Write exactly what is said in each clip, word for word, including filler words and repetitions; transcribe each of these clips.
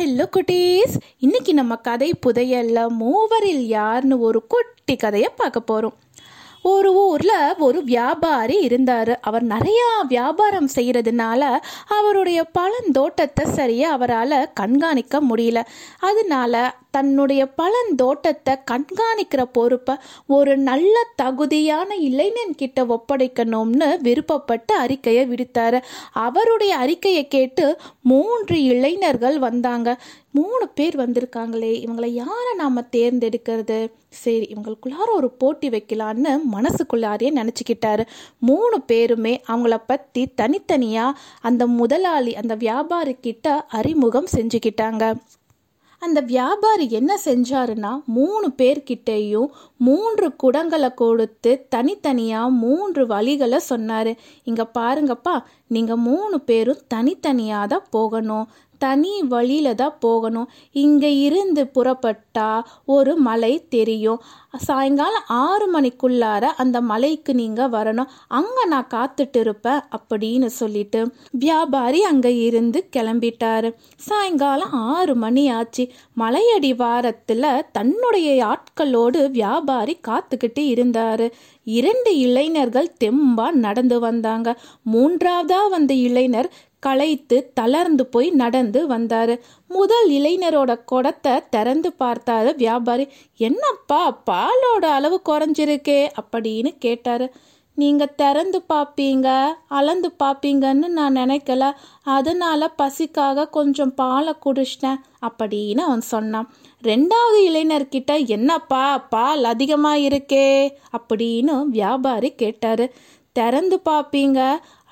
Hello குட்டீஸ், இன்னைக்கு நம்ம கதை புதையல்ல மூவரில் யார்னு ஒரு குட்டி கதையை பார்க்க போகிறோம். ஒரு ஊரில் ஒரு வியாபாரி இருந்தார். அவர் நிறையா வியாபாரம் செய்கிறதுனால அவருடைய பழந்தோட்டத்தை சரியாக அவரால் கண்காணிக்க முடியல. அதனால தன்னுடைய பழந்தோட்டத்தை கண்காணிக்கிற பொறுப்பை ஒரு நல்ல தகுதியான இளைஞன்கிட்ட ஒப்படைக்கணும்னு விருப்பப்பட்டு அறிக்கையை விடுத்தார். அவருடைய அறிக்கையை கேட்டு மூன்று இளைஞர்கள் வந்தாங்க. மூணு பேர் வந்திருக்காங்களே, இவங்களை யாரை நாம் தேர்ந்தெடுக்கிறது? சரி, இவங்களுக்குள்ளார ஒரு போட்டி வைக்கலான்னு மனசுக்குள்ளாரையே நினச்சிக்கிட்டாரு. மூணு பேருமே அவங்கள பற்றி தனித்தனியாக அந்த முதலாளி அந்த வியாபாரிக்கிட்ட அறிமுகம் செஞ்சுக்கிட்டாங்க. அந்த வியாபாரி என்ன செஞ்சாருன்னா, மூணு பேர்கிட்டையும் மூன்று குடங்களை கொடுத்து தனித்தனியாக மூன்று வழிகளை சொன்னார். இங்கே பாருங்கப்பா, நீங்கள் மூணு பேரும் தனித்தனியாக தான் போகணும், தனி வழியில தான் போகணும். இங்கே இருந்து புறப்பட்டா ஒரு மலை தெரியும். சாயங்காலம் ஆறு மணிக்குள்ளார அந்த மலைக்கு நீங்கள் வரணும். அங்கே நான் காத்துட்டு இருப்பேன் அப்படின்னு சொல்லிட்டு வியாபாரி அங்கே இருந்து கிளம்பிட்டாரு. சாயங்காலம் ஆறு மணி ஆச்சு. மலையடி வாரத்தில் தன்னுடைய ஆட்களோடு வியாபாரி காத்துக்கிட்டு இருந்தார். இரண்டு இளைஞர்கள் தெம்பாக நடந்து வந்தாங்க. மூன்றாவதாக வந்த இளைஞர் களைத்து தளர்ந்து போய் நடந்து வந்தாரு. முதல் இளைஞரோட குடத்தை திறந்து பார்த்தாரு வியாபாரி. என்னப்பா, பாலோட அளவு குறைஞ்சிருக்கே அப்படின்னு கேட்டாரு. நீங்க திறந்து பார்ப்பீங்க, அளந்து பார்ப்பீங்கன்னு நான் நினைக்கல, அதனால பசிக்காக கொஞ்சம் பாலை குடிச்சிட்டேன் அப்படின்னு அவன் சொன்னான். ரெண்டாவது இளைஞர்கிட்ட என்னப்பா பால் அதிகமா இருக்கே அப்படின்னு வியாபாரி கேட்டாரு. திறந்து பார்ப்பீங்க,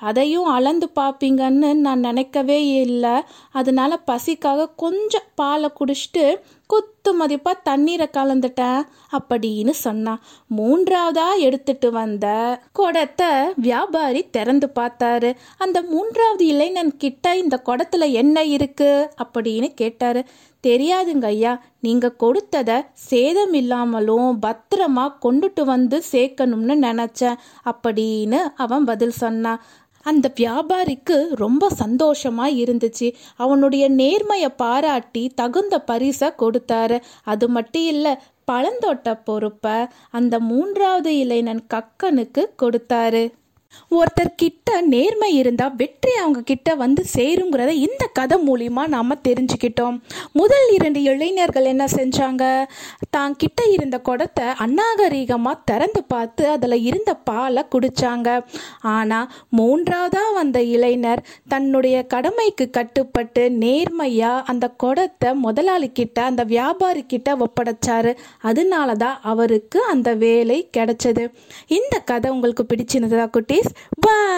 அதையும் அளந்து பார்ப்பீங்கன்னு நான் நினைக்கவே இல்லை, அதனால பசிக்காக கொஞ்சம் பாலை குடிச்சிட்டு குத்து மதிப்பாக தண்ணீரை கலந்துட்டேன் அப்படின்னு சொன்னான். மூன்றாவதாக எடுத்துட்டு வந்த குடத்தை வியாபாரி திறந்து பார்த்தாரு. அந்த மூன்றாவது இளைஞன்கிட்ட இந்த குடத்துல என்ன இருக்கு அப்படின்னு கேட்டாரு. தெரியாதுங்க ஐயா, நீங்க கொடுத்ததை சேதம் இல்லாமலும் பத்திரமா கொண்டுட்டு வந்து சேர்க்கணும்னு நினைச்சேன் அப்படின்னு அவன் பதில் சொன்னான். அந்த வியாபாரிக்கு ரொம்ப சந்தோஷமா இருந்துச்சு. அவனுடைய நேர்மையை பாராட்டி தகுந்த பரிசை கொடுத்தாரு. அது மட்டும் இல்லை, பழந்தோட்ட பொறுப்ப அந்த மூன்றாவது இளைஞன் கக்கனுக்கு கொடுத்தாரு. ஒருத்தர் கிட்ட நேர்மை இருந்தால் வெற்றி அவங்க கிட்ட வந்து சேருங்கிறத இந்த கதை மூலிமா நாம் தெரிஞ்சுக்கிட்டோம். முதல் இரண்டு இளைஞர்கள் என்ன செஞ்சாங்க, தான் கிட்ட இருந்த குடத்தை அநாகரீகமாக திறந்து பார்த்து அதில் இருந்த பாலை குடித்தாங்க. ஆனால் மூன்றாவதாக வந்த இளைஞர் தன்னுடைய கடமைக்கு கட்டுப்பட்டு நேர்மையாக அந்த குடத்தை முதலாளிக்கிட்ட அந்த வியாபாரிக்கிட்ட ஒப்படைச்சாரு. அதனால தான் அவருக்கு அந்த வேலை கிடைச்சது. இந்த கதை உங்களுக்கு பிடிச்சிருந்ததா குட்டீஸ்? Bye.